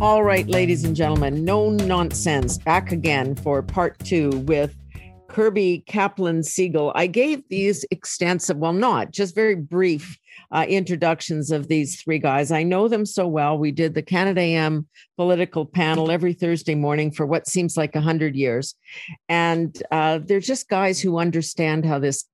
All right, ladies and gentlemen, no nonsense. Back again for part two with Kirby, Kaplan, Segal. I gave these extensive, well, not just very brief introductions of these three guys. I know them so well. We did the Canada AM political panel every Thursday morning for what seems like 100 years. And they're just guys who understand how this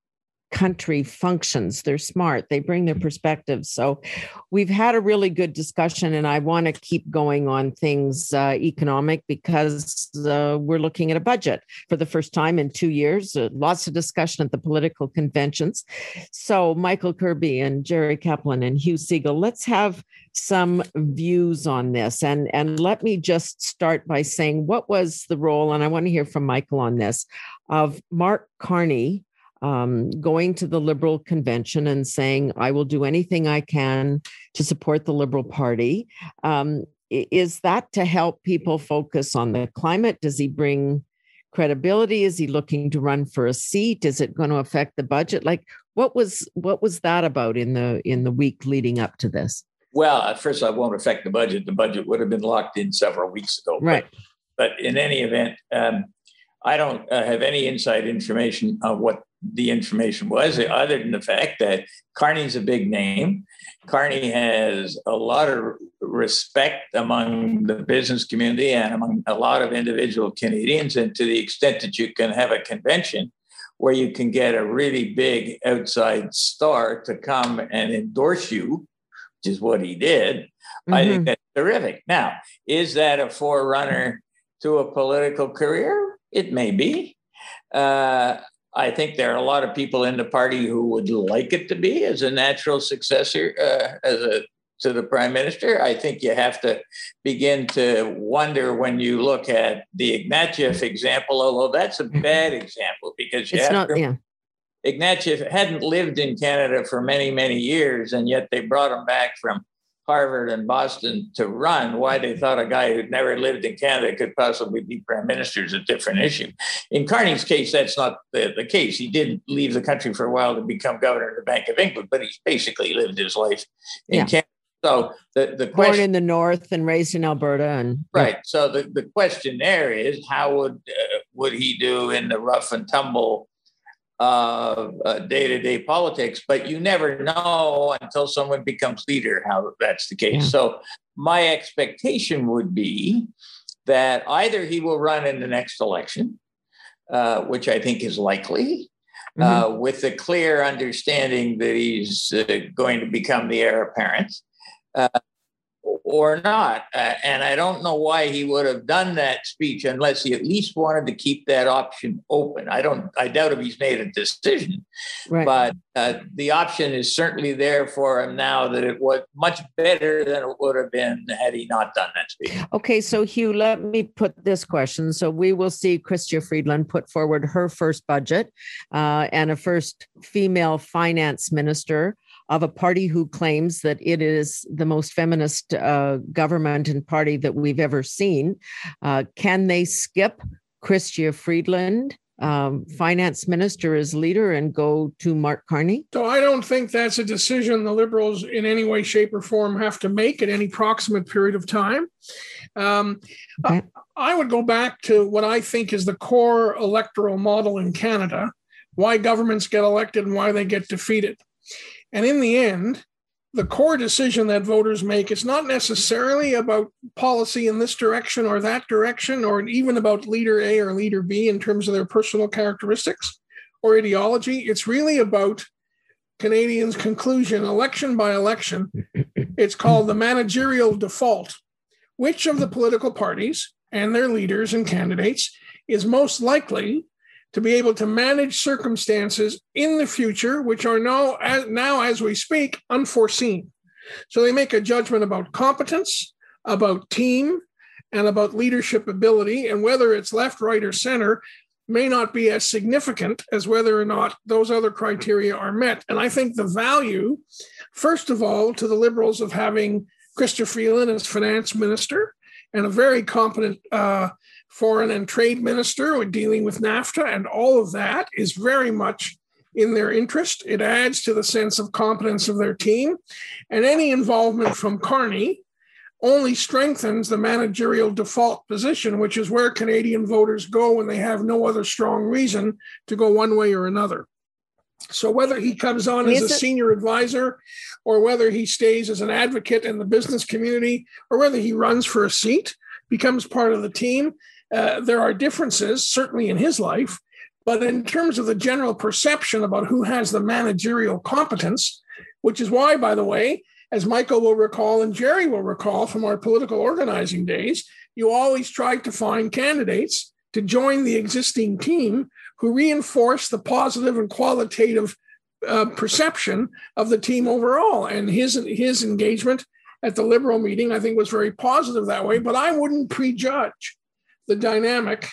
country functions. They're smart. They bring their perspectives. So we've had a really good discussion, and I want to keep going on things economic because we're looking at a budget for the first time in 2 years. Lots of discussion at the political conventions. So Michael Kirby and Jerry Kaplan and Hugh Segal, let's have some views on this. And let me just start by saying what was the role, and I want to hear from Michael on this, of Mark Carney going to the Liberal convention and saying, I will do anything I can to support the Liberal Party. Is that to help people focus on the climate? Does he bring credibility? Is he looking to run for a seat? Is it going to affect the budget? Like, what was that about in the week leading up to this? Well, at first, it won't affect the budget. The budget would have been locked in several weeks ago. Right. But in any event, I don't have any inside information on what the information was, other than the fact that Carney's a big name. Carney has a lot of respect among the business community and among a lot of individual Canadians. And to the extent that you can have a convention where you can get a really big outside star to come and endorse you, which is what he did, mm-hmm. I think that's terrific. Now, is that a forerunner to a political career? It may be. I think there are a lot of people in the party who would like it to be as a natural successor to the prime minister. I think you have to begin to wonder when you look at the Ignatieff example, although that's a bad example because Ignatieff hadn't lived in Canada for many, many years, and yet they brought him back from Harvard and Boston to run. Why they thought a guy who'd never lived in Canada could possibly be prime minister is a different issue. In Carney's case, that's not the case. He did leave the country for a while to become governor of the Bank of England, but he's basically lived his life in Canada. So the question, born in the north and raised in Alberta, and right. So the question there is, how would he do in the rough and tumble of day-to-day politics, but you never know until someone becomes leader how that's the case. Yeah. So my expectation would be that either he will run in the next election, which I think is likely, mm-hmm. With the clear understanding that he's going to become the heir apparent, or not. And I don't know why he would have done that speech unless he at least wanted to keep that option open. I doubt if he's made a decision, right. But the option is certainly there for him now that it was much better than it would have been had he not done that speech. Okay, so Hugh, let me put this question. So we will see Chrystia Freeland put forward her first budget and a first female finance minister of a party who claims that it is the most feminist government and party that we've ever seen. Can they skip Chrystia Freeland, finance minister, as leader, and go to Mark Carney? So I don't think that's a decision the Liberals in any way, shape, or form have to make at any proximate period of time. Okay. I would go back to what I think is the core electoral model in Canada, why governments get elected and why they get defeated. And in the end, the core decision that voters make is not necessarily about policy in this direction or that direction, or even about leader A or leader B in terms of their personal characteristics or ideology. It's really about Canadians' conclusion, election by election. It's called the managerial default. Which of the political parties and their leaders and candidates is most likely to be able to manage circumstances in the future, which are now as we speak, unforeseen. So they make a judgment about competence, about team, and about leadership ability, and whether it's left, right, or center may not be as significant as whether or not those other criteria are met. And I think the value, first of all, to the Liberals of having Chrystia Freeland as finance minister and a very competent foreign and trade minister when dealing with NAFTA, and all of that is very much in their interest. It adds to the sense of competence of their team. And any involvement from Carney only strengthens the managerial default position, which is where Canadian voters go when they have no other strong reason to go one way or another. So whether he comes on as a senior advisor or whether he stays as an advocate in the business community or whether he runs for a seat, becomes part of the team, there are differences, certainly in his life. But in terms of the general perception about who has the managerial competence, which is why, by the way, as Michael will recall and Jerry will recall from our political organizing days, you always tried to find candidates to join the existing team who reinforce the positive and qualitative perception of the team overall. And his engagement at the Liberal meeting, I think, was very positive that way. But I wouldn't prejudge the dynamic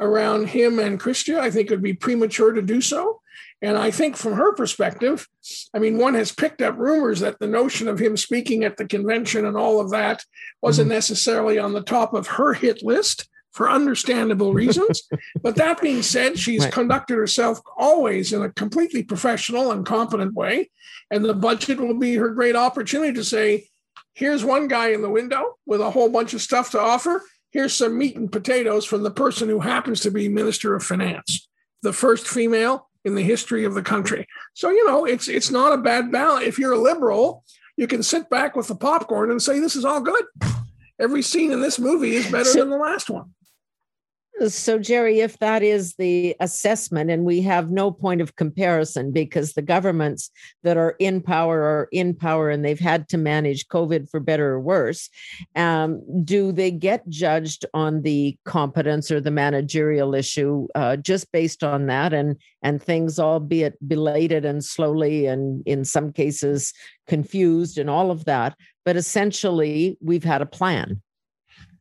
around him and Chrystia. I think it would be premature to do so. And I think from her perspective, I mean, one has picked up rumors that the notion of him speaking at the convention and all of that wasn't necessarily on the top of her hit list for understandable reasons. But that being said, she's conducted herself always in a completely professional and competent way. And the budget will be her great opportunity to say, here's one guy in the window with a whole bunch of stuff to offer. Here's some meat and potatoes from the person who happens to be Minister of Finance, the first female in the history of the country. So, you know, it's not a bad balance. If you're a liberal, you can sit back with the popcorn and say, this is all good. Every scene in this movie is better than the last one. So, Jerry, if that is the assessment, and we have no point of comparison because the governments that are in power and they've had to manage COVID for better or worse, do they get judged on the competence or the managerial issue just based on that and things, albeit belated and slowly and in some cases confused and all of that? But essentially, we've had a plan.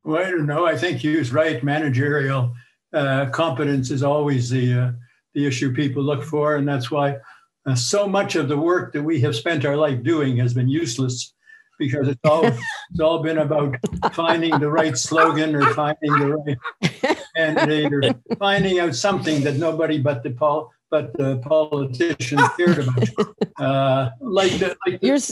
Well, I don't know. I think Hugh's right. Managerial competence is always the issue people look for. And that's why so much of the work that we have spent our life doing has been useless, because it's all been about finding the right slogan or finding the right candidate or finding out something that nobody but the politicians cared about.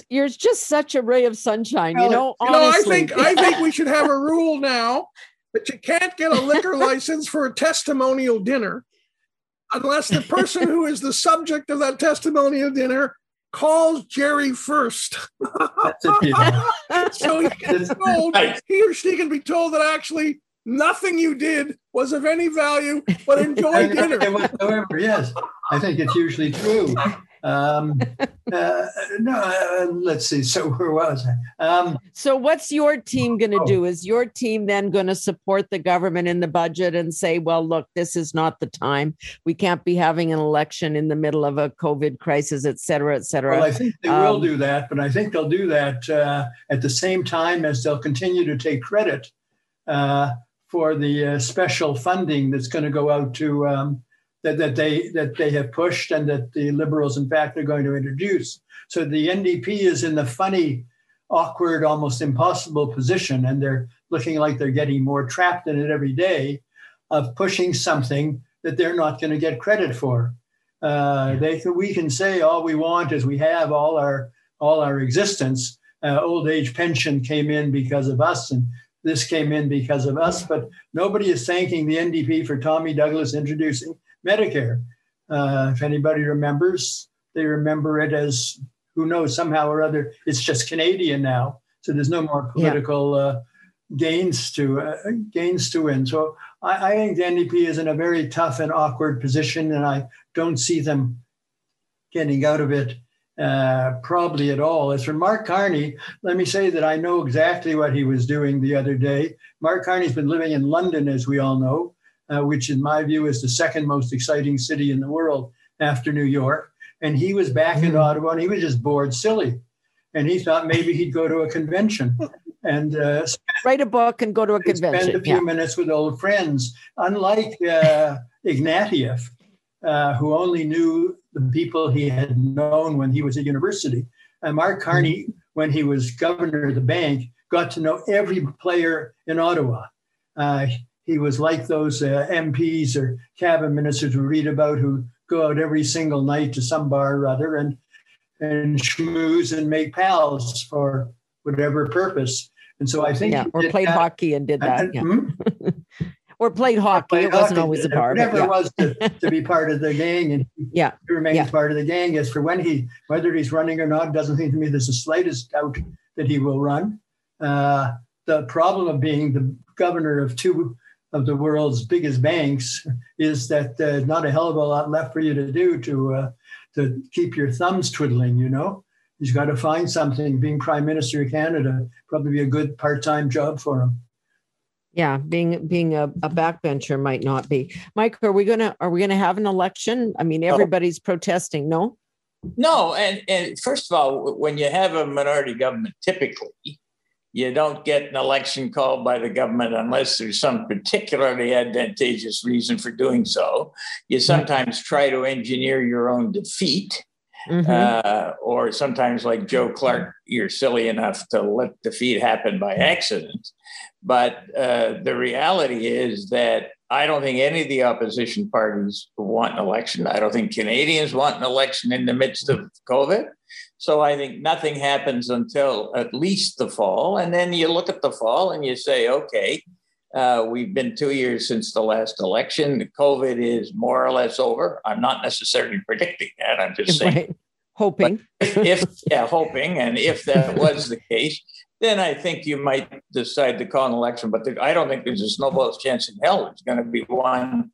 You're just such a ray of sunshine, you know. Honestly, I think we should have a rule now that you can't get a liquor license for a testimonial dinner unless the person who is the subject of that testimonial dinner calls Jerry first. That's it, yeah. So he can be told, he or she can be told that actually nothing you did was of any value, but enjoy dinner. Whatsoever, yes. I think it's usually true. Let's see. So where was I? So what's your team going to do? Is your team then going to support the government in the budget and say, well, look, this is not the time. We can't be having an election in the middle of a COVID crisis, et cetera, et cetera. Well, I think they will do that, but I think they'll do that at the same time as they'll continue to take credit for the special funding that's going to go out to that they have pushed and that the Liberals, in fact, are going to introduce. So the NDP is in the funny, awkward, almost impossible position, and they're looking like they're getting more trapped in it every day of pushing something that they're not going to get credit for. We can say all we want is we have all our existence. Old age pension came in because of us, and this came in because of us, but nobody is thanking the NDP for Tommy Douglas introducing Medicare. If anybody remembers, they remember it as, who knows, somehow or other, it's just Canadian now. So there's no more political gains to win. So I think the NDP is in a very tough and awkward position, and I don't see them getting out of it probably at all. As for Mark Carney, let me say that I know exactly what he was doing the other day. Mark Carney's been living in London, as we all know, which in my view is the second most exciting city in the world after New York. And he was back in Ottawa, and he was just bored silly. And he thought maybe he'd go to a convention and write a book and go to a convention. Spend a few minutes with old friends. Unlike Ignatieff, who only knew the people he had known when he was at university. And Mark Carney, when he was governor of the bank, got to know every player in Ottawa. He was like those MPs or cabinet ministers we read about who go out every single night to some bar or other and schmooze and make pals for whatever purpose. And so I think Or played hockey and did that. It wasn't always a part, but whatever it was to be part of the gang. And to remain part of the gang is for when he, whether he's running or not, doesn't seem to me there's the slightest doubt that he will run. The problem of being the governor of two of the world's biggest banks is that there's not a hell of a lot left for you to do to keep your thumbs twiddling, you know. He's got to find something. Being Prime Minister of Canada, probably be a good part-time job for him. Yeah, being a backbencher might not be. Mike, are we gonna have an election? I mean, everybody's protesting, no? No, and first of all, when you have a minority government, typically, you don't get an election called by the government unless there's some particularly advantageous reason for doing so. You sometimes try to engineer your own defeat. Mm-hmm. Or sometimes like Joe Clark, you're silly enough to let defeat happen by accident. But the reality is that I don't think any of the opposition parties want an election. I don't think Canadians want an election in the midst of COVID. So I think nothing happens until at least the fall. And then you look at the fall and you say, okay, we've been 2 years since the last election. The COVID is more or less over. I'm not necessarily predicting that. I'm just saying. Right. Hoping. Hoping. And if that was the case, then I think you might decide to call an election. But I don't think there's a snowball's chance in hell it's going to be one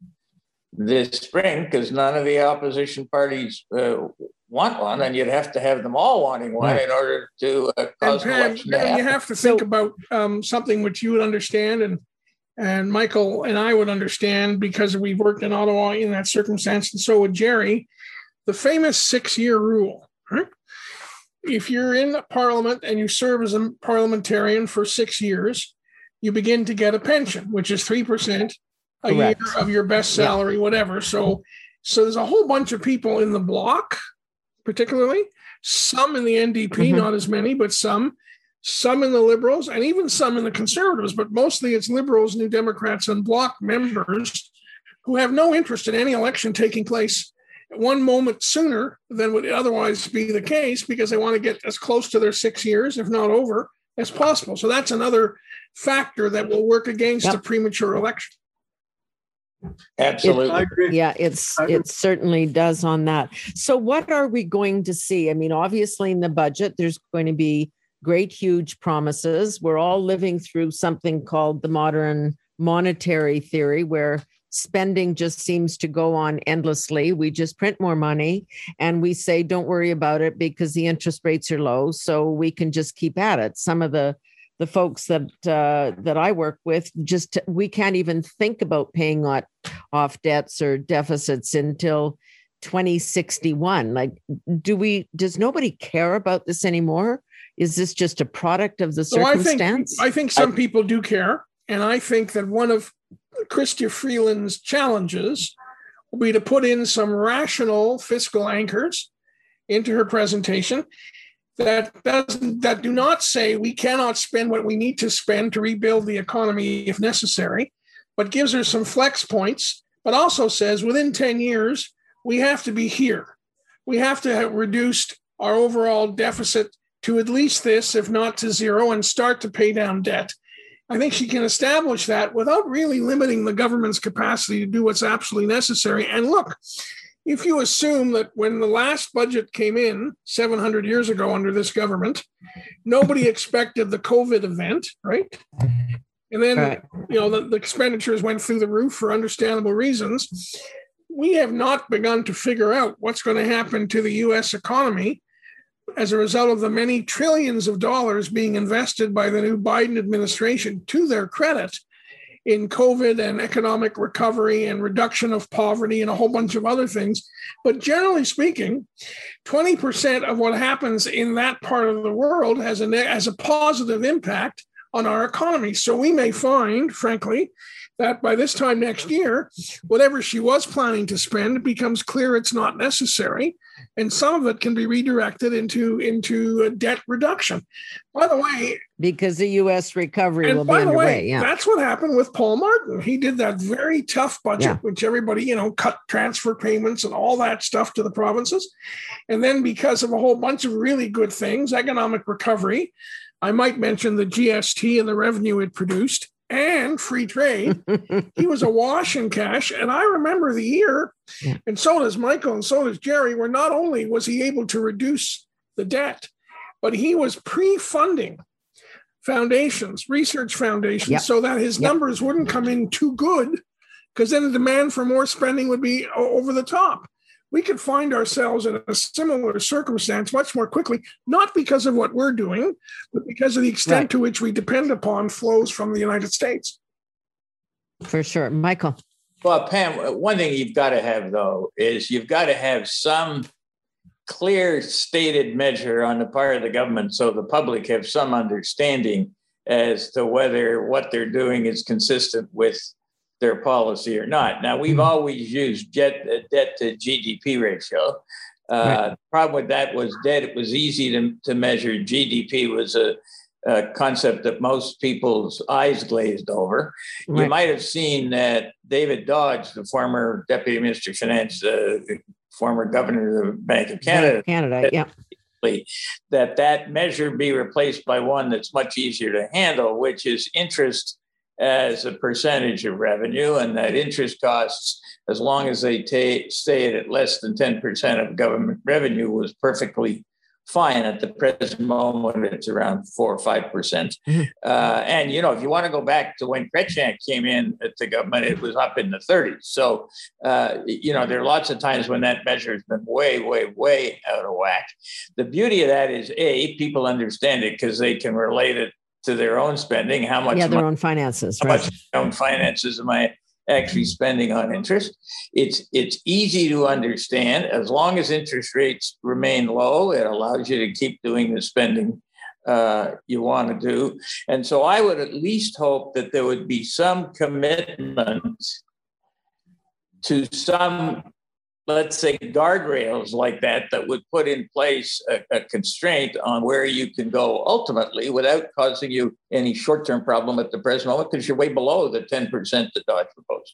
this spring, because none of the opposition parties want one, and you'd have to have them all wanting one in order to cause an election. And you have to think about something which you would understand and Michael and I would understand because we've worked in Ottawa in that circumstance, and so would Jerry. The famous six-year rule. Right? If you're in Parliament and you serve as a parliamentarian for 6 years, you begin to get a pension, which is 3% a year of your best salary, whatever. So there's a whole bunch of people in the bloc, particularly, some in the NDP, not as many, but some in the Liberals, and even some in the Conservatives, but mostly it's Liberals, New Democrats, and bloc members who have no interest in any election taking place one moment sooner than would otherwise be the case, because they want to get as close to their 6 years, if not over, as possible. So that's another factor that will work against a premature election. Absolutely. It certainly does on that. So what are we going to see? I mean, obviously in the budget, there's going to be great, huge promises. We're all living through something called the modern monetary theory, where spending just seems to go on endlessly. We just print more money and we say, don't worry about it because the interest rates are low, so we can just keep at it. Some of the folks that I work with, just we can't even think about paying off debts or deficits until 2061. Like, does nobody care about this anymore? Is this just a product of the circumstance? I think some people do care. And I think that one of Chrystia Freeland's challenges will be to put in some rational fiscal anchors into her presentation that do not say we cannot spend what we need to spend to rebuild the economy if necessary, but gives her some flex points, but also says within 10 years, we have to be here. We have to have reduced our overall deficit to at least this, if not to zero, and start to pay down debt. I think she can establish that without really limiting the government's capacity to do what's absolutely necessary. And look, if you assume that when the last budget came in 700 years ago under this government, nobody expected the COVID event, right? And then, the expenditures went through the roof for understandable reasons. We have not begun to figure out what's going to happen to the U.S. economy as a result of the many trillions of dollars being invested by the new Biden administration, to their credit, in COVID and economic recovery and reduction of poverty and a whole bunch of other things. But generally speaking, 20% of what happens in that part of the world has a positive impact on our economy. So we may find, frankly, that by this time next year, whatever she was planning to spend, it becomes clear it's not necessary. And some of it can be redirected into debt reduction. By the way, because the U.S. recovery will be underway. That's what happened with Paul Martin. He did that very tough budget, which everybody, cut transfer payments and all that stuff to the provinces. And then because of a whole bunch of really good things, economic recovery, I might mention the GST and the revenue it produced and free trade. He was awash in cash. And I remember the year, and so does Michael and so does Jerry, where not only was he able to reduce the debt, but he was pre-funding foundations, research foundations, so that his numbers wouldn't come in too good, because then the demand for more spending would be over the top. We could find ourselves in a similar circumstance much more quickly, not because of what we're doing, but because of the extent to which we depend upon flows from the United States. For sure. Michael. Well, Pam, one thing you've got to have, though, is you've got to have some clear stated measure on the part of the government so the public have some understanding as to whether what they're doing is consistent with their policy or not. Now, we've always used debt to GDP ratio. The problem with that was debt. It was easy to measure. GDP was a concept that most people's eyes glazed over. Right. You might have seen that David Dodge, the former Deputy Minister of Finance, former Governor of the Bank of Canada, that measure be replaced by one that's much easier to handle, which is interest as a percentage of revenue, and that interest costs, as long as they stayed at less than 10% of government revenue, was perfectly fine. At the present moment, it's around 4 or 5%. And, you know, if you want to go back to when Kretschmann came in at the government, it was up in the 30s. So, you know, there are lots of times when that measure has been way, way, way out of whack. The beauty of that is, A, people understand it because they can relate it to their own spending, how much their own finances, how much of their own finances am I actually spending on interest? It's easy to understand. As long as interest rates remain low, it allows you to keep doing the spending you want to do. And so I would at least hope that there would be some commitment to some, let's say, guardrails like that would put in place a constraint on where you can go ultimately without causing you any short-term problem at the present moment, because you're way below the 10% that Dodge proposed.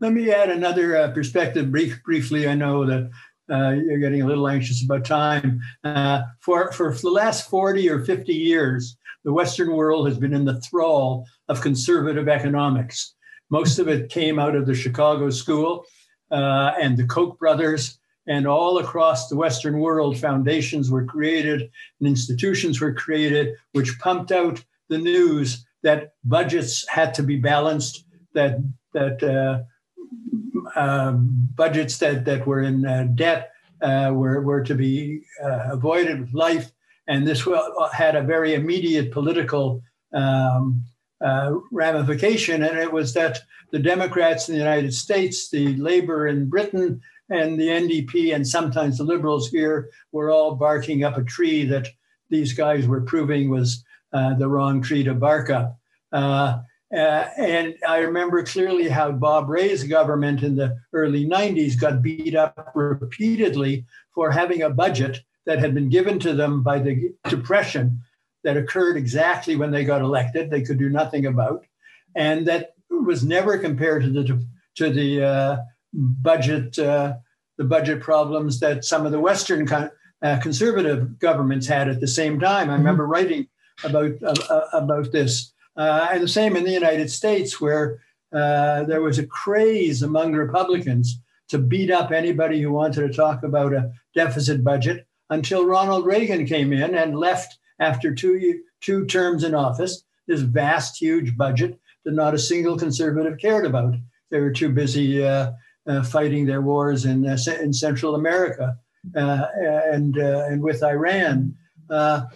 Let me add another perspective briefly. I know that you're getting a little anxious about time. For the last 40 or 50 years, the Western world has been in the thrall of conservative economics. Most of it came out of the Chicago School. And the Koch brothers, and all across the Western world, foundations were created and institutions were created, which pumped out the news that budgets had to be balanced, that budgets that were in debt were to be avoided with life. And this had a very immediate political ramification, and it was that the Democrats in the United States, the Labour in Britain, and the NDP, and sometimes the Liberals here, were all barking up a tree that these guys were proving was the wrong tree to bark up. And I remember clearly how Bob Rae's government in the early 90s got beat up repeatedly for having a budget that had been given to them by the Depression that occurred exactly when they got elected, they could do nothing about, and that was never compared to the budget the budget problems that some of the Western conservative governments had at the same time. I remember writing about this, and the same in the United States, where there was a craze among Republicans to beat up anybody who wanted to talk about a deficit budget, until Ronald Reagan came in and left. After two terms in office, this vast, huge budget that not a single conservative cared about. They were too busy fighting their wars in Central America and with Iran.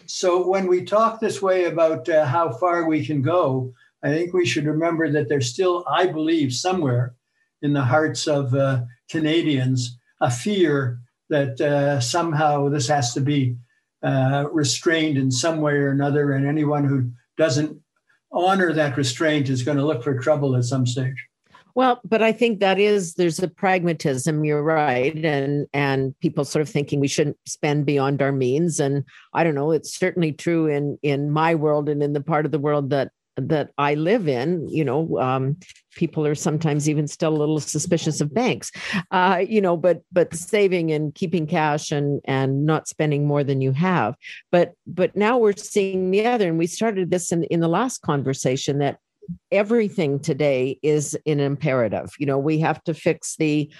So when we talk this way about how far we can go, I think we should remember that there's still, I believe, somewhere in the hearts of Canadians, a fear that somehow this has to be restrained in some way or another, and anyone who doesn't honor that restraint is going to look for trouble at some stage. Well, but I think there's a pragmatism, you're right, and people sort of thinking we shouldn't spend beyond our means. And I don't know, it's certainly true in my world and in the part of the world that that I live in, you know, people are sometimes even still a little suspicious of banks, you know, but saving and keeping cash and not spending more than you have. But now we're seeing the other, and we started this in the last conversation, that everything today is an imperative. You know, we have to fix the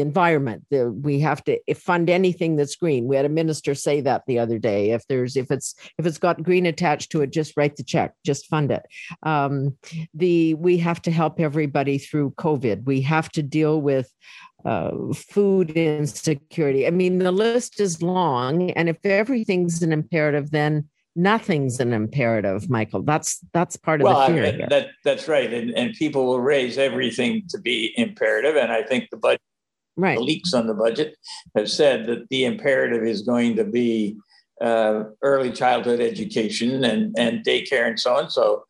environment. We have to fund anything that's green. We had a minister say that the other day. If it's got green attached to it, just write the check, just fund it. We have to help everybody through COVID. We have to deal with food insecurity. I mean, the list is long, and if everything's an imperative, then nothing's an imperative, Michael. That's part of the theory. Well, that's right. And people will raise everything to be imperative. And I think the budget, right, the leaks on the budget have said that the imperative is going to be early childhood education and daycare and so on. So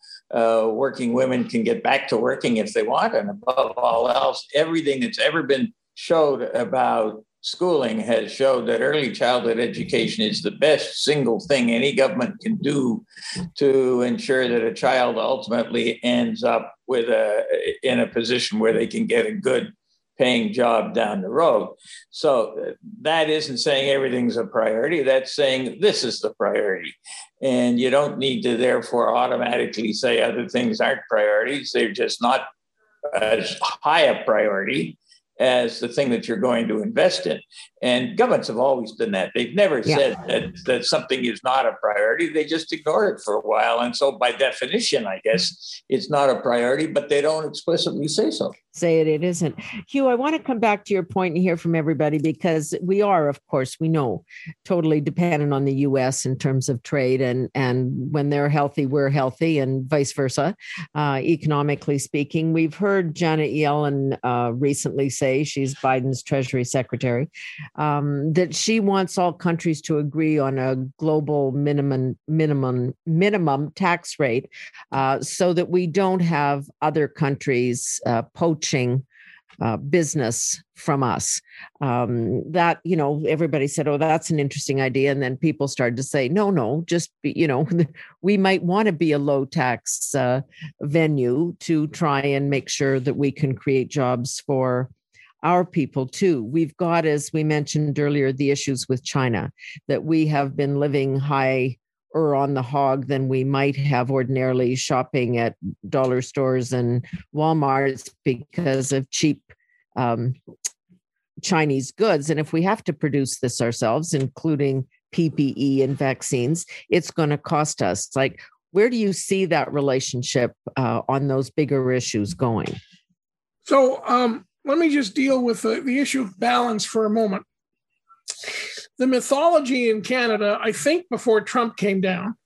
working women can get back to working if they want. And above all else, everything that's ever been showed about schooling has showed that early childhood education is the best single thing any government can do to ensure that a child ultimately ends up with in a position where they can get a good paying job down the road. So that isn't saying everything's a priority. That's saying this is the priority. And you don't need to therefore automatically say other things aren't priorities. They're just not as high a priority as the thing that you're going to invest in. And governments have always done that. They've never said that something is not a priority. They just ignore it for a while. And so by definition, I guess, it's not a priority, but they don't explicitly say so. Say it, it isn't. Hugh, I want to come back to your point and hear from everybody, because we are, of course, we know, totally dependent on the U.S. in terms of trade. And when they're healthy, we're healthy, and vice versa. Economically speaking, we've heard Janet Yellen recently say, she's Biden's Treasury Secretary, that she wants all countries to agree on a global minimum tax rate, so that we don't have other countries poaching business from us. That, you know, everybody said, oh, that's an interesting idea. And then people started to say, no, just, you know, we might want to be a low tax venue to try and make sure that we can create jobs for our people too. We've got, as we mentioned earlier, the issues with China, that we have been living higher on the hog than we might have ordinarily, shopping at dollar stores and Walmarts because of cheap Chinese goods. And if we have to produce this ourselves, including PPE and vaccines, it's going to cost us. Like, where do you see that relationship on those bigger issues going? So, let me just deal with the issue of balance for a moment. The mythology in Canada, I think before Trump came down,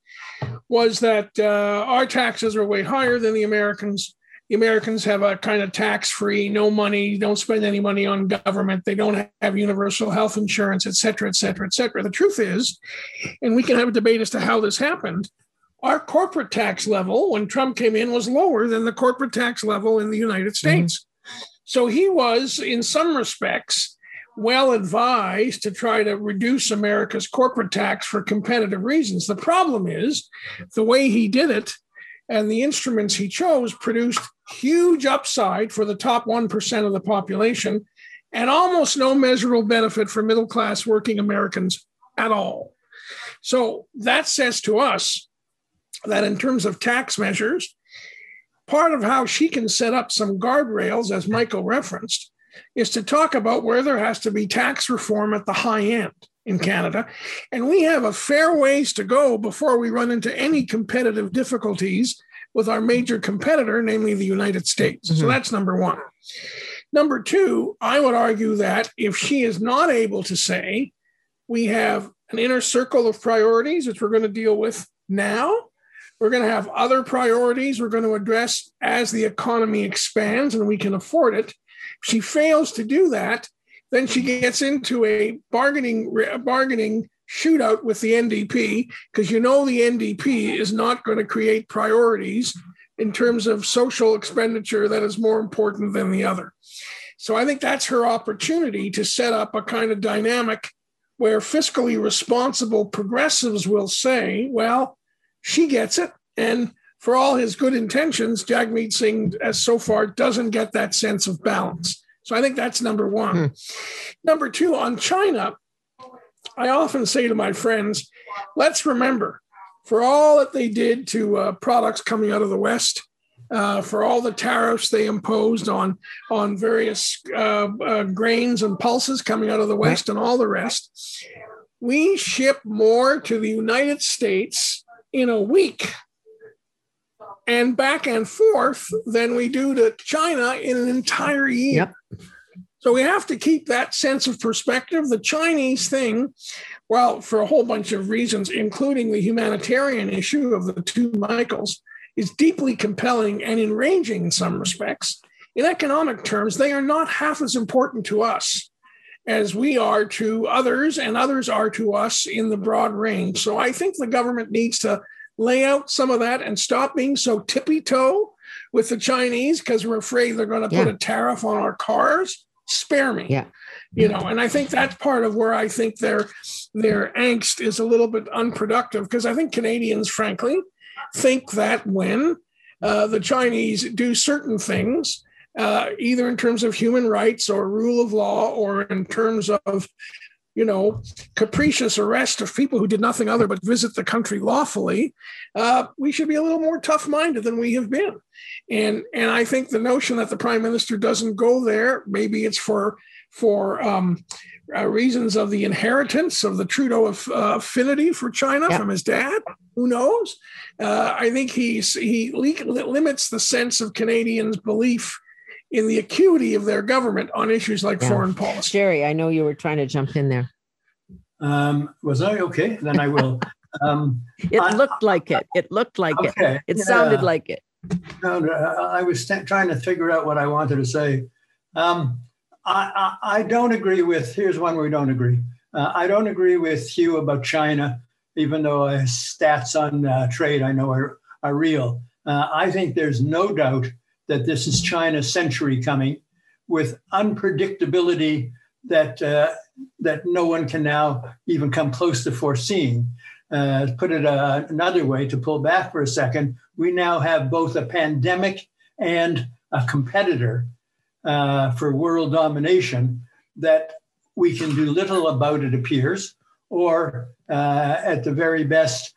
was that our taxes are way higher than the Americans. The Americans have a kind of tax-free, no money, don't spend any money on government. They don't have universal health insurance, et cetera, et cetera, et cetera. The truth is, and we can have a debate as to how this happened, our corporate tax level when Trump came in was lower than the corporate tax level in the United States. Mm-hmm. So he was, in some respects, well advised to try to reduce America's corporate tax for competitive reasons. The problem is the way he did it and the instruments he chose produced huge upside for the top 1% of the population and almost no measurable benefit for middle-class working Americans at all. So that says to us that in terms of tax measures, part of how she can set up some guardrails, as Michael referenced, is to talk about where there has to be tax reform at the high end in Canada. And we have a fair ways to go before we run into any competitive difficulties with our major competitor, namely the United States. Mm-hmm. So that's number one. Number two, I would argue that if she is not able to say, we have an inner circle of priorities, which we're going to deal with now, we're going to have other priorities we're going to address as the economy expands and we can afford it. If she fails to do that, then she gets into a bargaining shootout with the NDP, because you know the NDP is not going to create priorities in terms of social expenditure that is more important than the other. So I think that's her opportunity to set up a kind of dynamic where fiscally responsible progressives will say, well, she gets it. And for all his good intentions, Jagmeet Singh, as so far, doesn't get that sense of balance. So I think that's number one. Number two, on China, I often say to my friends, let's remember, for all that they did to products coming out of the West, for all the tariffs they imposed on various grains and pulses coming out of the West and all the rest, we ship more to the United States in a week and back and forth than we do to China in an entire year. Yep. So we have to keep that sense of perspective. The Chinese thing, well, for a whole bunch of reasons, including the humanitarian issue of the two Michaels, is deeply compelling and enraging in some respects. In economic terms, they are not half as important to us as we are to others, and others are to us in the broad range. So I think the government needs to lay out some of that and stop being so tippy-toe with the Chinese because we're afraid they're going to put a tariff on our cars. Spare me, you know, and I think that's part of where I think their angst is a little bit unproductive, because I think Canadians, frankly, think that when the Chinese do certain things, either in terms of human rights or rule of law, or in terms of, you know, capricious arrest of people who did nothing other but visit the country lawfully, we should be a little more tough-minded than we have been. And I think the notion that the prime minister doesn't go there, maybe it's for reasons of the inheritance of the Trudeau affinity for China from his dad, who knows? I think he limits the sense of Canadians' belief in the acuity of their government on issues like foreign policy. Jerry, I know you were trying to jump in there. Was I? Okay, then I will. It looked like it. It sounded like it. No, I was trying to figure out what I wanted to say. I don't agree with, here's one where we don't agree. I don't agree with Hugh about China, even though stats on trade I know are real. I think there's no doubt that this is China's century coming, with unpredictability that no one can now even come close to foreseeing. Put it another way, to pull back for a second, we now have both a pandemic and a competitor for world domination that we can do little about, it appears, or at the very best,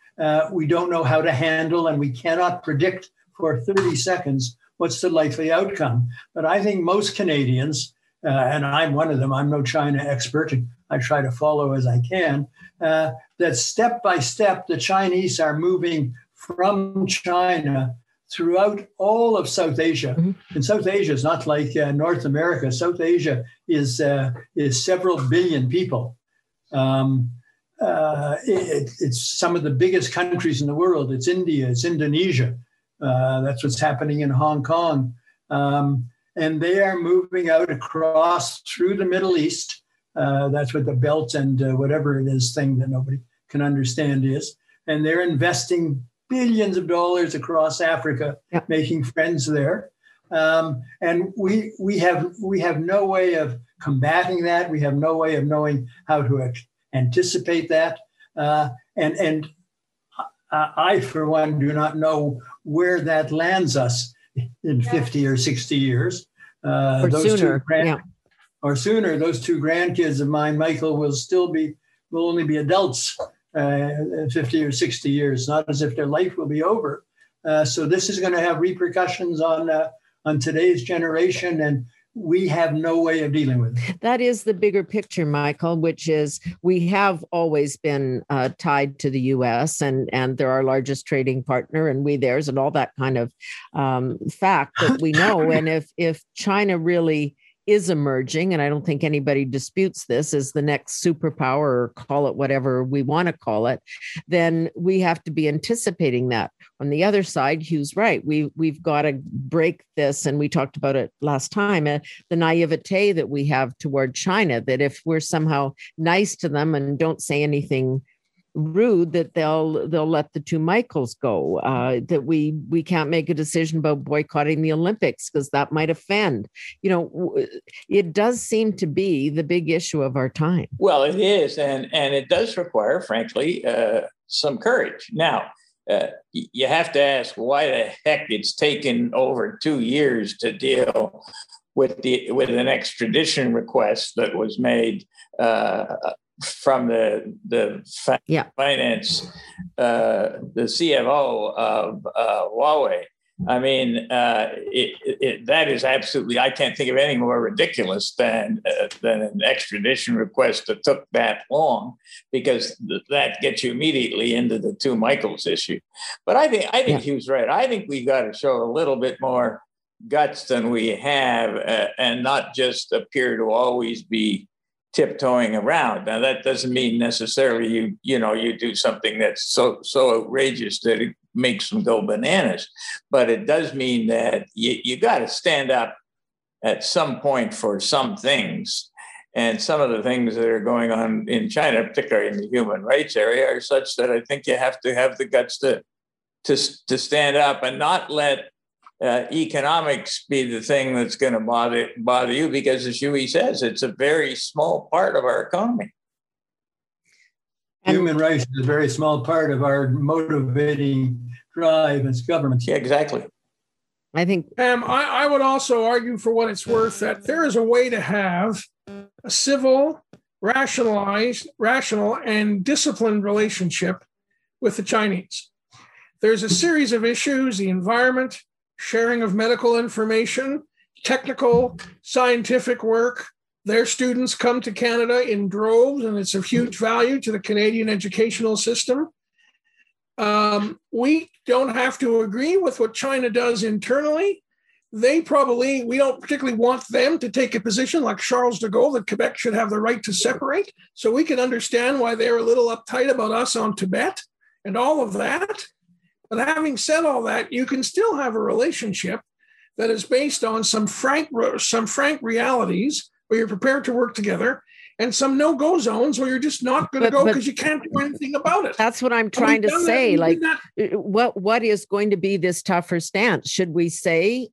we don't know how to handle, and we cannot predict for 30 seconds what's the likely outcome. But I think most Canadians, and I'm one of them, I'm no China expert, I try to follow as I can, that step by step, the Chinese are moving from China throughout all of South Asia. Mm-hmm. And South Asia is not like North America. South Asia is several billion people. It's some of the biggest countries in the world. It's India, it's Indonesia. That's what's happening in Hong Kong. And they are moving out across through the Middle East. That's what the belt and whatever it is thing that nobody can understand is. And they're investing billions of dollars across Africa, making friends there. And we have no way of combating that. We have no way of knowing how to anticipate that. And I, for one, do not know where that lands us in 50 or 60 years. Or those sooner. Or sooner, those two grandkids of mine, Michael, will only be adults in 50 or 60 years, not as if their life will be over. So this is going to have repercussions on today's generation, and we have no way of dealing with it. That is the bigger picture, Michael, which is we have always been tied to the U.S. and they're our largest trading partner, and we theirs, and all that kind of fact that we know. And if China really is emerging, and I don't think anybody disputes this, as the next superpower, or call it whatever we want to call it, then we have to be anticipating that. On the other side, Hugh's right. We've got to break this, and we talked about it last time, the naivete that we have toward China, that if we're somehow nice to them and don't say anything rude, that they'll let the two Michaels go, that we can't make a decision about boycotting the Olympics because that might offend. You know, it does seem to be the big issue of our time. Well, it is. And it does require, frankly, some courage. Now, you have to ask why the heck it's taken over 2 years to deal with an extradition request that was made from the finance, the CFO of Huawei. I mean, that is absolutely, I can't think of anything more ridiculous than an extradition request that took that long, because that gets you immediately into the two Michaels issue. But I think he was right. I think we got to show a little bit more guts than we have, and not just appear to always be tiptoeing around. Now, that doesn't mean necessarily you do something that's so outrageous that it makes them go bananas, but it does mean that you got to stand up at some point for some things. And some of the things that are going on in China, particularly in the human rights area, are such that I think you have to have the guts to stand up and not let economics be the thing that's going to bother you, because, as Huey says, it's a very small part of our economy. And human rights is a very small part of our motivating drive as governments. Yeah, exactly. I think I would also argue, for what it's worth, that there is a way to have a civil, rational, and disciplined relationship with the Chinese. There's a series of issues: the environment, sharing of medical information, technical, scientific work. Their students come to Canada in droves, and it's of huge value to the Canadian educational system. We don't have to agree with what China does internally. We don't particularly want them to take a position like Charles de Gaulle that Quebec should have the right to separate. So we can understand why they're a little uptight about us on Tibet and all of that. But having said all that, you can still have a relationship that is based on some frank realities where you're prepared to work together, and some no-go zones where you're just not going to go because you can't do anything about it. That's what I'm trying to say. Like, what is going to be this tougher stance? Should we say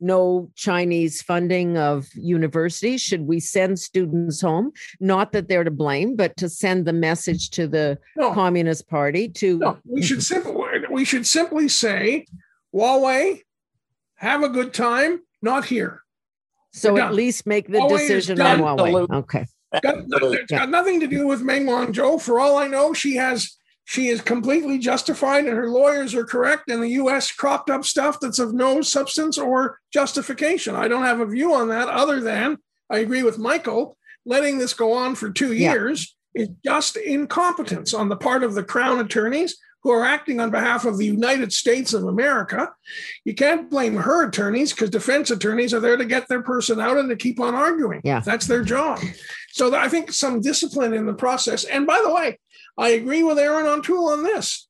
no Chinese funding of universities? Should we send students home? Not that they're to blame, but to send the message to the Communist Party to... No, we should simplify. We should simply say, Huawei, have a good time, not here. So at least make the Huawei decision on Huawei. Okay. It's got nothing to do with Meng Wanzhou. For all I know, she is completely justified and her lawyers are correct, and the U.S. cropped up stuff that's of no substance or justification. I don't have a view on that other than I agree with Michael. Letting this go on for 2 years is just incompetence on the part of the Crown attorneys, who are acting on behalf of the United States of America. You can't blame her attorneys, because defense attorneys are there to get their person out and to keep on arguing. Yeah. That's their job. So I think some discipline in the process. And by the way, I agree with Erin O'Toole on this.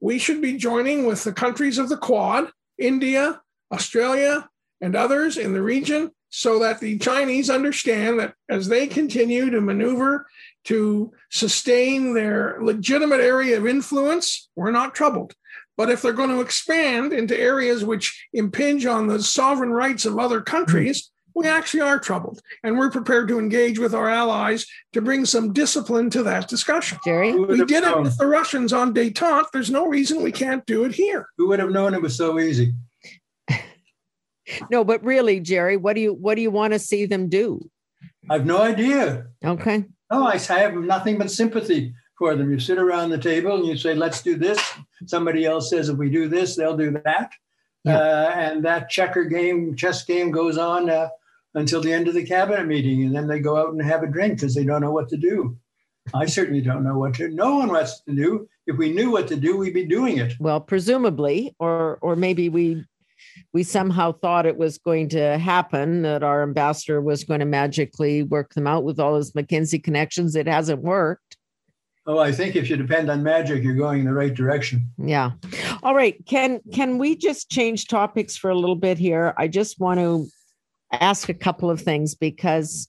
We should be joining with the countries of the Quad, India, Australia, and others in the region, so that the Chinese understand that as they continue to maneuver to sustain their legitimate area of influence, we're not troubled. But if they're going to expand into areas which impinge on the sovereign rights of other countries, we actually are troubled. And we're prepared to engage with our allies to bring some discipline to that discussion. Jerry? We did it with the Russians on détente. There's no reason we can't do it here. Who would have known it was so easy? No, but really, Jerry, what do you want to see them do? I have no idea. Okay. No, I have nothing but sympathy for them. You sit around the table and you say, let's do this. Somebody else says, if we do this, they'll do that. Yeah. And that chess game goes on until the end of the cabinet meeting. And then they go out and have a drink because they don't know what to do. I certainly don't know what to do. No one wants to do. If we knew what to do, we'd be doing it. Well, presumably, or maybe we somehow thought it was going to happen, that our ambassador was going to magically work them out with all his McKinsey connections. It hasn't worked. Oh, I think if you depend on magic, you're going in the right direction. Yeah. All right. Can we just change topics for a little bit here? I just want to ask a couple of things, because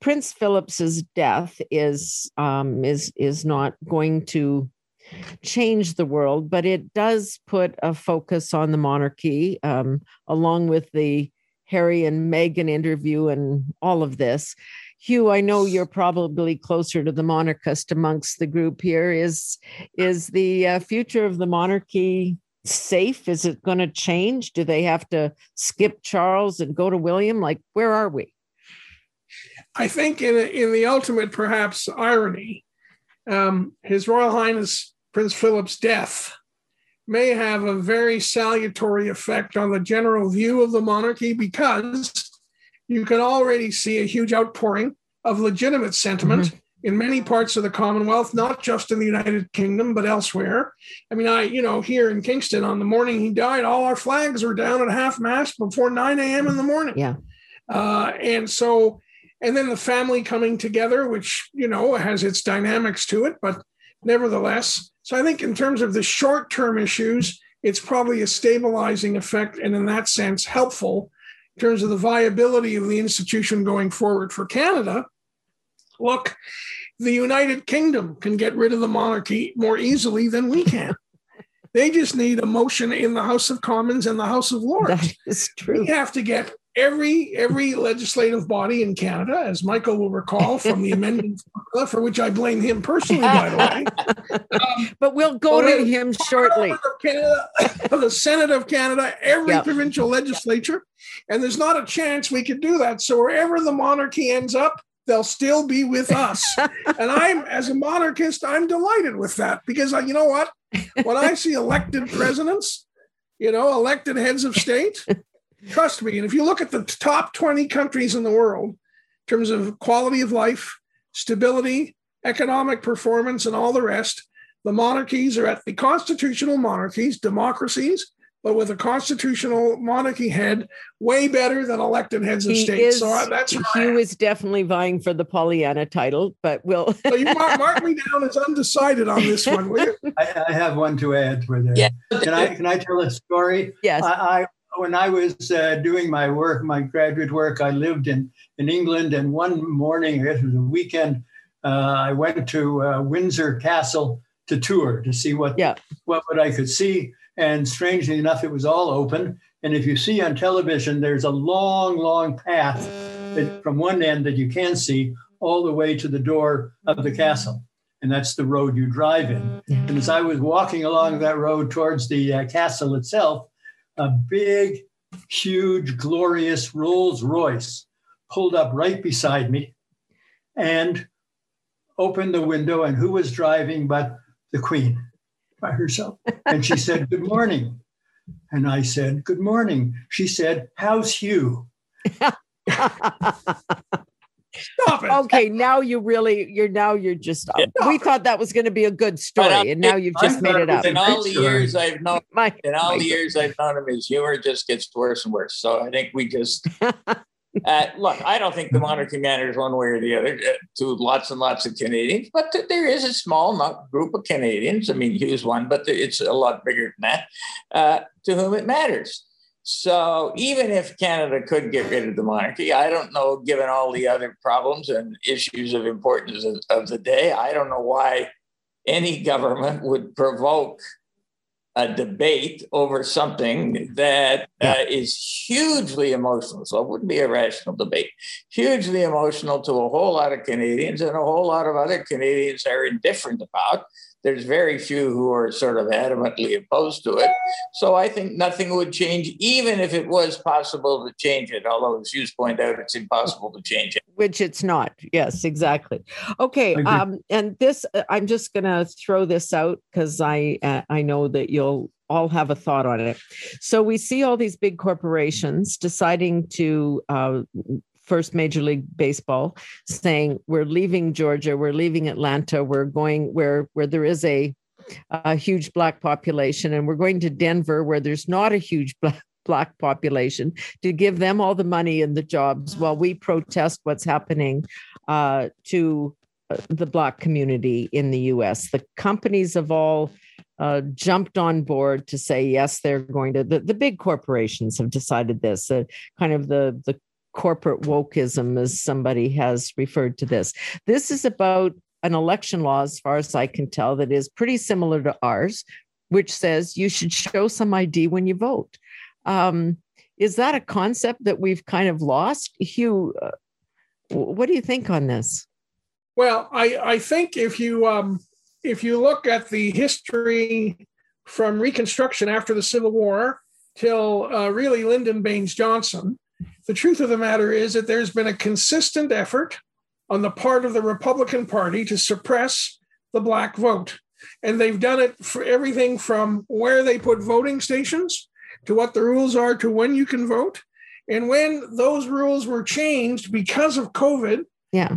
Prince Philip's death is not going to change the world, but it does put a focus on the monarchy, along with the Harry and Meghan interview and all of this. Hugh, I know you're probably closer to the monarchist amongst the group here. Is the future of the monarchy safe? Is it going to change? Do they have to skip Charles and go to William? Like, where are we? I think in the ultimate, perhaps, irony, His Royal Highness Prince Philip's death may have a very salutary effect on the general view of the monarchy, because you can already see a huge outpouring of legitimate sentiment in many parts of the Commonwealth, not just in the United Kingdom, but elsewhere. I mean, here in Kingston, on the morning he died, all our flags were down at half-mast before 9 a.m. in the morning. Yeah. And then the family coming together, which, has its dynamics to it, but nevertheless. So I think in terms of the short-term issues, it's probably a stabilizing effect, and in that sense, helpful in terms of the viability of the institution going forward. For Canada, look, the United Kingdom can get rid of the monarchy more easily than we can. They just need a motion in the House of Commons and the House of Lords. That is true. We have to get every legislative body in Canada, as Michael will recall from the amendment formula, for which I blame him personally, by the way. But we'll go to him shortly. Canada, the Senate of Canada, every provincial legislature, and there's not a chance we could do that. So wherever the monarchy ends up, they'll still be with us. And I'm, as a monarchist, I'm delighted with that, because you know what? When I see elected presidents, elected heads of state, trust me, and if you look at the top 20 countries in the world in terms of quality of life, stability, economic performance, and all the rest, the monarchies are at the constitutional monarchies, democracies, but with a constitutional monarchy head, way better than elected heads of state. So that's right. Hugh is definitely vying for the Pollyanna title, but we'll... So you mark me down as undecided on this one, will you? I have one to add for there. Yeah. Can I tell a story? Yes. When I was doing my work, my graduate work, I lived in England. And one morning, it was a weekend, I went to Windsor Castle to tour to see what I could see. And strangely enough, it was all open. And if you see on television, there's a long, long path from one end that you can see all the way to the door of the castle. And that's the road you drive in. And as I was walking along that road towards the castle itself, a big, huge, glorious Rolls Royce pulled up right beside me and opened the window. And who was driving but the Queen by herself? And she said, "Good morning." And I said, "Good morning." She said, "How's Hugh?" Stop it. Okay, now you're just up. Yeah. We thought that was going to be a good story, and now you've just made it up. In all the years I've known him, his humor just gets worse and worse. So I think we just look. I don't think the monarchy matters one way or the other to lots and lots of Canadians, but there is a small group of Canadians. I mean, Hugh's one, but it's a lot bigger than that. To whom it matters. So even if Canada could get rid of the monarchy, I don't know, given all the other problems and issues of importance of the day, I don't know why any government would provoke a debate over something that is hugely emotional. So it wouldn't be a rational debate. Hugely emotional to a whole lot of Canadians, and a whole lot of other Canadians are indifferent about. There's very few who are sort of adamantly opposed to it. So I think nothing would change, even if it was possible to change it. Although, as you point out, it's impossible to change it. Which it's not. Yes, exactly. Okay. And this, I'm just going to throw this out because I know that you'll all have a thought on it. So we see all these big corporations deciding to... First Major League Baseball, saying we're leaving Georgia, we're leaving Atlanta, we're going where there is a huge Black population, and we're going to Denver where there's not a huge Black population, to give them all the money and the jobs while we protest what's happening to the Black community in the U.S. The companies have all jumped on board to say, yes, they're going to, the big corporations have decided this, kind of the corporate wokeism, as somebody has referred to this. This is about an election law, as far as I can tell, that is pretty similar to ours, which says you should show some ID when you vote. Is that a concept that we've kind of lost? Hugh, What do you think on this? Well, I think if you look at the history from Reconstruction after the Civil War till really Lyndon Baines Johnson, the truth of the matter is that there's been a consistent effort on the part of the Republican Party to suppress the black vote. And they've done it for everything from where they put voting stations to what the rules are to when you can vote. And when those rules were changed because of COVID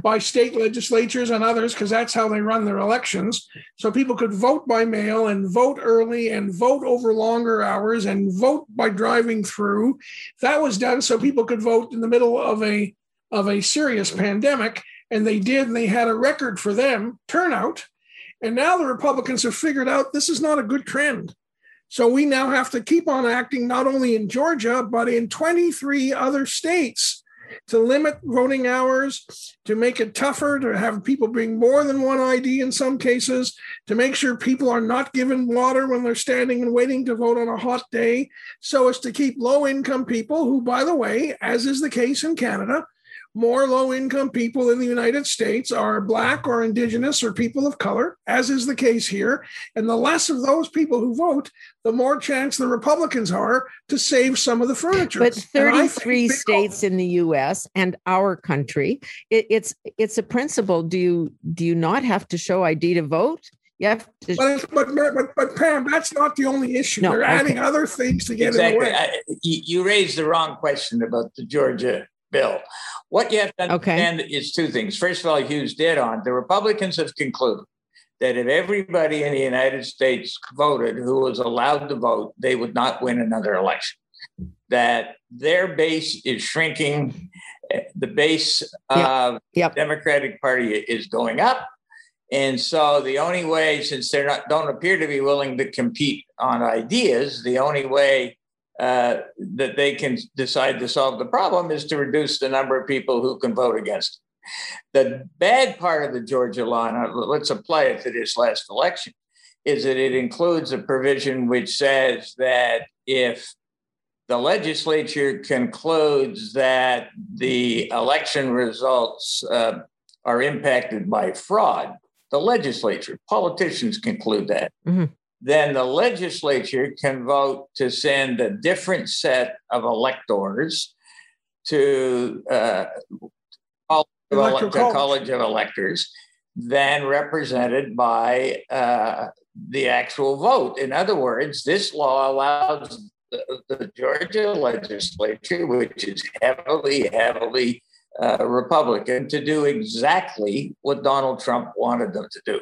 by state legislatures and others, because that's how they run their elections, so people could vote by mail and vote early and vote over longer hours and vote by driving through, that was done so people could vote in the middle of a serious pandemic. And they did, and they had a record for them turnout. And now the Republicans have figured out this is not a good trend. So we now have to keep on acting not only in Georgia, but in 23 other states to limit voting hours, to make it tougher, to have people bring more than one ID in some cases, to make sure people are not given water when they're standing and waiting to vote on a hot day, so as to keep low-income people who, by the way, as is the case in Canada, more low-income people in the United States are Black or Indigenous or people of color, as is the case here. And the less of those people who vote, the more chance the Republicans are to save some of the furniture. But 33 states in the U.S. and our country, it's a principle. Do you not have to show ID to vote? You have to. But Pam, that's not the only issue. No, They're adding other things to get in the way. You raised the wrong question about the Georgia bill. What you have to understand is two things. First of all, Hugh's dead on. The Republicans have concluded that if everybody in the United States voted who was allowed to vote, they would not win another election. That their base is shrinking. The base of the Democratic Party is going up. And so the only way, since they don't appear to be willing to compete on ideas, the only way that they can decide to solve the problem is to reduce the number of people who can vote against it. The bad part of the Georgia law, and let's apply it to this last election, is that it includes a provision which says that if the legislature concludes that the election results are impacted by fraud, the legislature, politicians conclude that. Mm-hmm. Then the legislature can vote to send a different set of electors to College of Electors than represented by the actual vote. In other words, this law allows the Georgia legislature, which is heavily Republican, to do exactly what Donald Trump wanted them to do.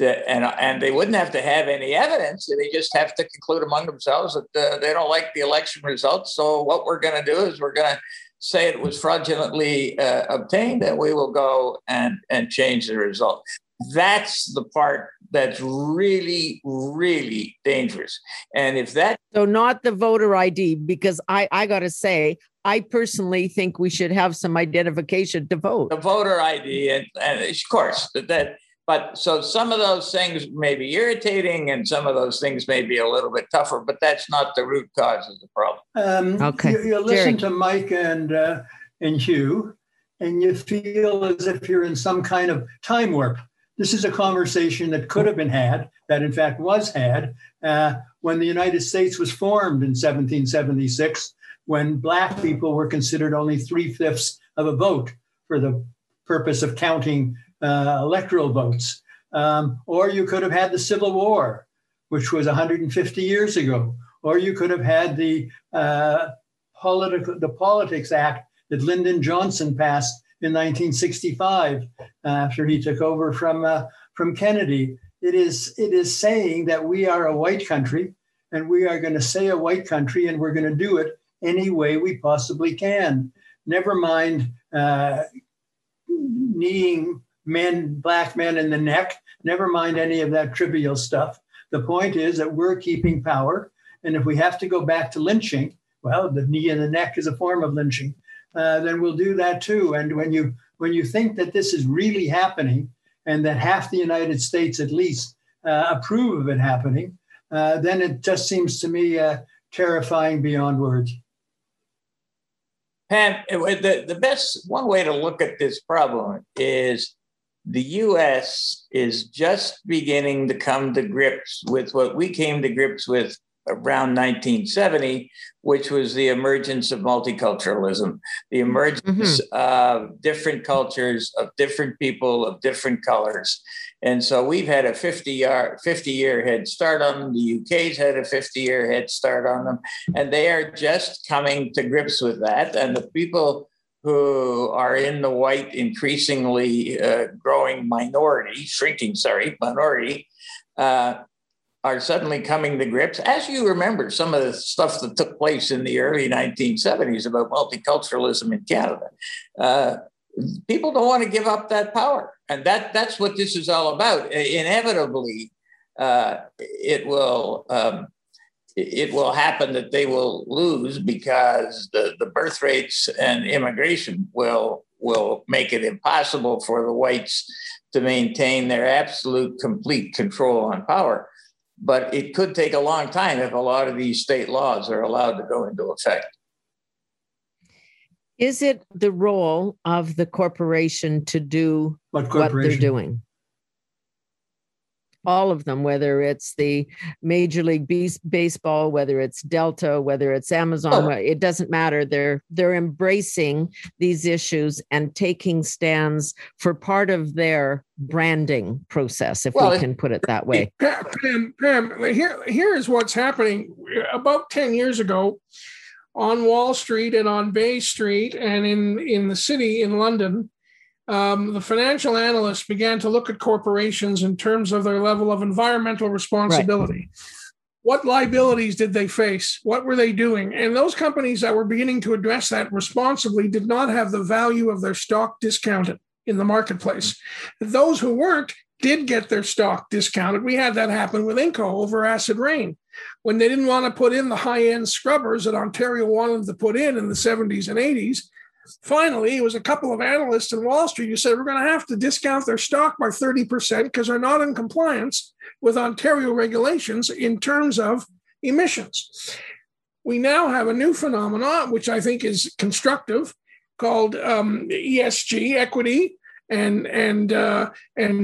And they wouldn't have to have any evidence. They just have to conclude among themselves that they don't like the election results. So what we're going to do is we're going to say it was fraudulently obtained, and we will go and change the result. That's the part that's really, really dangerous. And if that... So not the voter ID, because I got to say, I personally think we should have some identification to vote. The voter ID, and of course, that But so some of those things may be irritating and some of those things may be a little bit tougher, but that's not the root cause of the problem. You listen to Mike and Hugh, and you feel as if you're in some kind of time warp. This is a conversation that could have been had, that in fact was had, when the United States was formed in 1776, when Black people were considered only 3/5 of a vote for the purpose of counting electoral votes. Or you could have had the Civil War, which was 150 years ago. Or you could have had the Politics Act that Lyndon Johnson passed in 1965 after he took over from Kennedy. It is saying that we are a white country and we are going to say a white country and we're going to do it any way we possibly can. Never mind kneeing Black men in the neck, never mind any of that trivial stuff. The point is that we're keeping power. And if we have to go back to lynching, well, the knee in the neck is a form of lynching, then we'll do that too. And when you think that this is really happening and that half the United States at least approve of it happening, then it just seems to me terrifying beyond words. Pam, the best one way to look at this problem is the U.S. is just beginning to come to grips with what we came to grips with around 1970, which was the emergence of multiculturalism, the emergence of different cultures, of different people, of different colors. And so we've had a 50-year head start on them. The UK's had a 50-year head start on them, and they are just coming to grips with that. And the people who are in the white, increasingly growing minority, minority, are suddenly coming to grips, as you remember some of the stuff that took place in the early 1970s about multiculturalism in Canada. People don't want to give up that power. And that's what this is all about. Inevitably, it will happen that they will lose because the birth rates and immigration will make it impossible for the whites to maintain their absolute complete control on power. But it could take a long time if a lot of these state laws are allowed to go into effect. Is it the role of the corporation to do what they're doing? All of them, whether it's the Major League Baseball, whether it's Delta, whether it's Amazon, it doesn't matter. They're embracing these issues and taking stands for part of their branding process, if we can put it that way. Pam, here is what's happening. About 10 years ago, on Wall Street and on Bay Street and in the city in London, the financial analysts began to look at corporations in terms of their level of environmental responsibility. Right. What liabilities did they face? What were they doing? And those companies that were beginning to address that responsibly did not have the value of their stock discounted in the marketplace. Those who weren't did get their stock discounted. We had that happen with Inco over acid rain. When they didn't want to put in the high-end scrubbers that Ontario wanted to put in the 70s and 80s, finally, it was a couple of analysts in Wall Street who said, we're going to have to discount their stock by 30% because they're not in compliance with Ontario regulations in terms of emissions. We now have a new phenomenon, which I think is constructive, called ESG, equity, and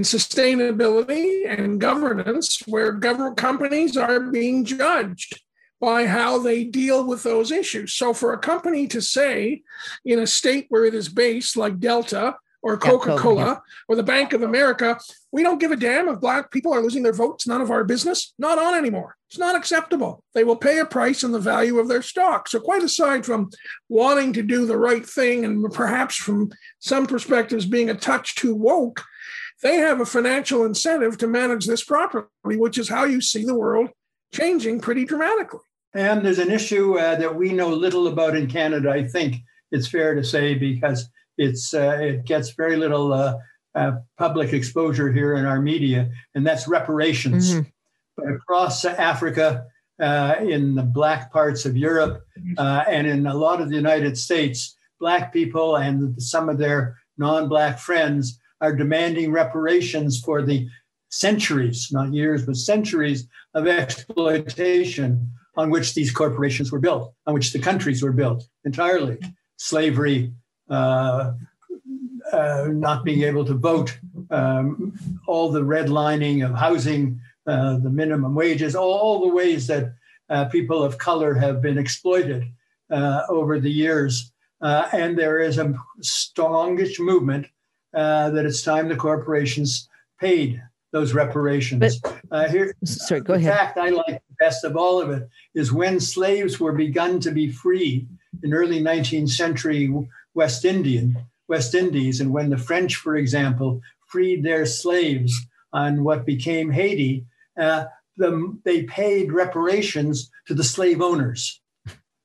sustainability and governance, where companies are being judged by how they deal with those issues. So for a company to say in a state where it is based, like Delta or Coca-Cola or the Bank of America, we don't give a damn if Black people are losing their votes, none of our business, not on anymore. It's not acceptable. They will pay a price on the value of their stock. So quite aside from wanting to do the right thing and perhaps from some perspectives being a touch too woke, they have a financial incentive to manage this properly, which is how you see the world changing pretty dramatically. And there's an issue that we know little about in Canada, I think it's fair to say, because it gets very little public exposure here in our media, and that's reparations. Mm-hmm. But across Africa, in the Black parts of Europe, and in a lot of the United States, Black people and some of their non-Black friends are demanding reparations for the centuries, not years, but centuries of exploitation on which these corporations were built, on which the countries were built entirely. Slavery, not being able to vote, all the redlining of housing, the minimum wages, all the ways that people of color have been exploited over the years. And there is a strongish movement that it's time the corporations paid those reparations. But, sorry, go ahead. The fact I like the best of all of it is when slaves were begun to be free in early 19th century West Indies, and when the French, for example, freed their slaves on what became Haiti, they paid reparations to the slave owners,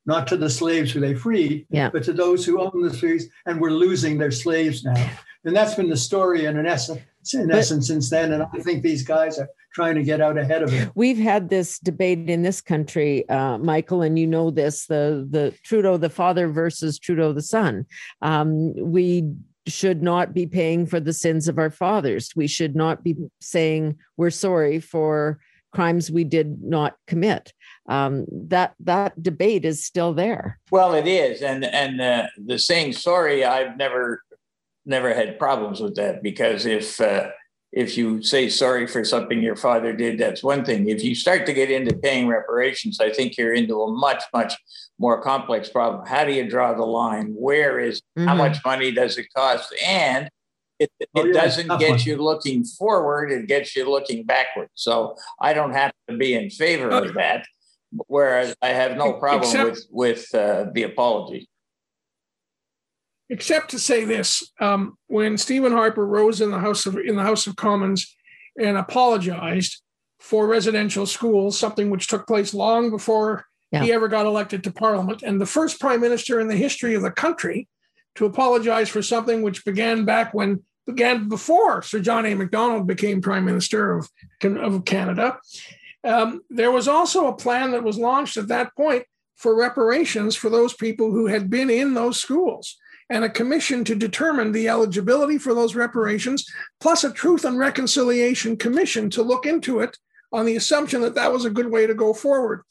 not to the slaves who they freed, but to those who owned the slaves and were losing their slaves now. And that's been the story in essence since then. And I think these guys are trying to get out ahead of it. We've had this debate in this country, Michael, and you know this, the Trudeau the father versus Trudeau the son. We should not be paying for the sins of our fathers. We should not be saying we're sorry for crimes we did not commit. That debate is still there. Well, it is, and the saying "sorry," I've never had problems with that, because if you say sorry for something your father did, that's one thing. If you start to get into paying reparations, I think you're into a much, much more complex problem. How do you draw the line? Where is, how much money does it cost? And it doesn't get you looking forward, it gets you looking backwards. So I don't have to be in favor of that, whereas I have no problem with the apology. Except to say this, when Stephen Harper rose in the House of Commons and apologized for residential schools, something which took place long before he ever got elected to Parliament, and the first prime minister in the history of the country to apologize for something which began before Sir John A. Macdonald became Prime Minister of Canada. There was also a plan that was launched at that point for reparations for those people who had been in those schools, and a commission to determine the eligibility for those reparations, plus a Truth and Reconciliation Commission to look into it on the assumption that that was a good way to go forward.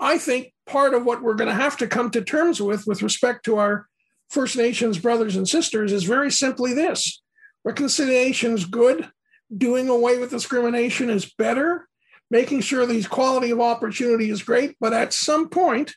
I think part of what we're going to have to come to terms with respect to our First Nations brothers and sisters is very simply this. Reconciliation is good. Doing away with discrimination is better. Making sure these quality of opportunity is great. But at some point,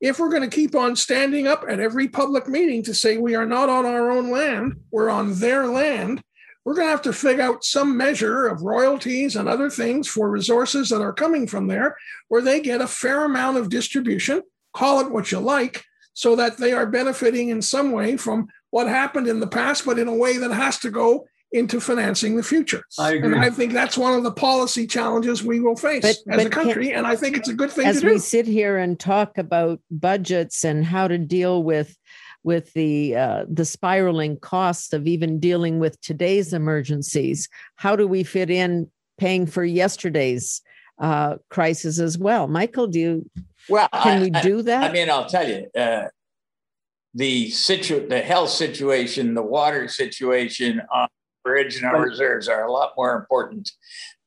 if we're going to keep on standing up at every public meeting to say we are not on our own land, we're on their land, we're going to have to figure out some measure of royalties and other things for resources that are coming from there, where they get a fair amount of distribution, call it what you like, so that they are benefiting in some way from what happened in the past, but in a way that has to go into financing the future. I agree. And I think that's one of the policy challenges we will face as a country. And I think it's a good thing to do. As we sit here and talk about budgets and how to deal with the spiraling costs of even dealing with today's emergencies, how do we fit in paying for yesterday's crisis as well? Michael, do that? I mean, I'll tell you, the health situation, the water situation, bridge and our reserves are a lot more important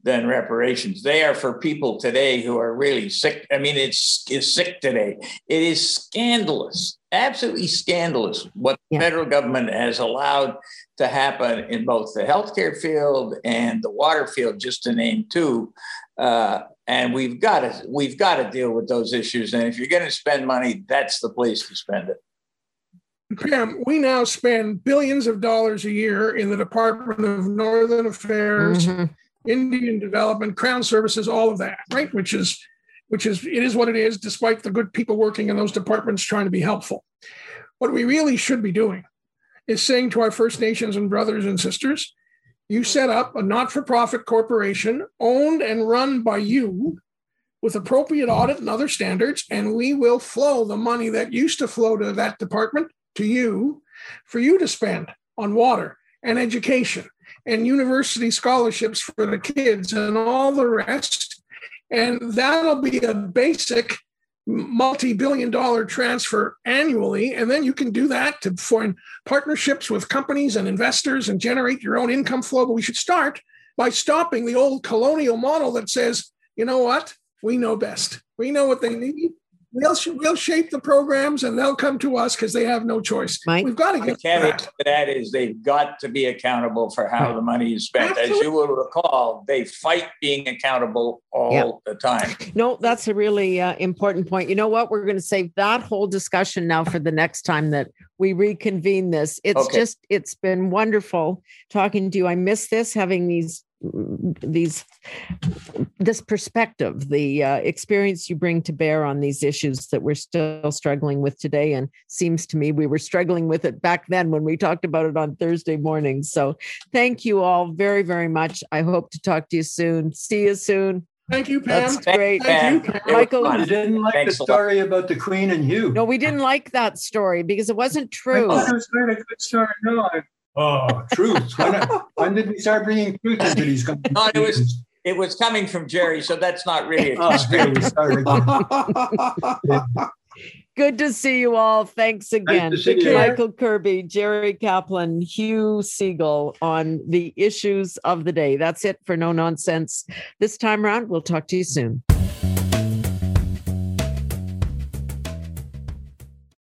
than reparations. They are for people today who are really sick. I mean, it's sick today. It is scandalous, absolutely scandalous, what the federal government has allowed to happen in both the healthcare field and the water field, just to name two. And we've got to deal with those issues. And if you're going to spend money, that's the place to spend it. Pam, we now spend billions of dollars a year in the Department of Northern Affairs, Indian Development, Crown Services, all of that, right? Which is it is what it is, despite the good people working in those departments trying to be helpful. What we really should be doing is saying to our First Nations and brothers and sisters, you set up a not-for-profit corporation owned and run by you, with appropriate audit and other standards, and we will flow the money that used to flow to that department to you, for you to spend on water and education and university scholarships for the kids and all the rest. And that'll be a basic multi-billion-dollar transfer annually. And then you can do that to form partnerships with companies and investors and generate your own income flow. But we should start by stopping the old colonial model that says, you know what? We know best. We know what they need. We'll shape the programs, and they'll come to us because they have no choice. Mike, we've got to get that. That is, they've got to be accountable for how the money is spent. Absolutely. As you will recall, they fight being accountable all the time. No, that's a really important point. You know what? We're going to save that whole discussion now for the next time that we reconvene this. It's been wonderful talking to you. I miss this, having this perspective, the experience you bring to bear on these issues that we're still struggling with today. And seems to me we were struggling with it back then when we talked about it on Thursday morning. So thank you all very, very much. I hope to talk to you soon. See you soon. Thank you, Pam. That's great. Thank you, Pam. Michael, I didn't like the story about the Queen and Hugh. No, we didn't like that story because it wasn't true. I thought it was not a good story. No, oh, truth. When did we start bringing truth into these companies? No, it was coming from Jerry, so that's not really a conspiracy. Good to see you all. Thanks again. Nice to see you. Michael Kirby, Jerry Kaplan, Hugh Segal on the issues of the day. That's it for No Nonsense. This time around, we'll talk to you soon.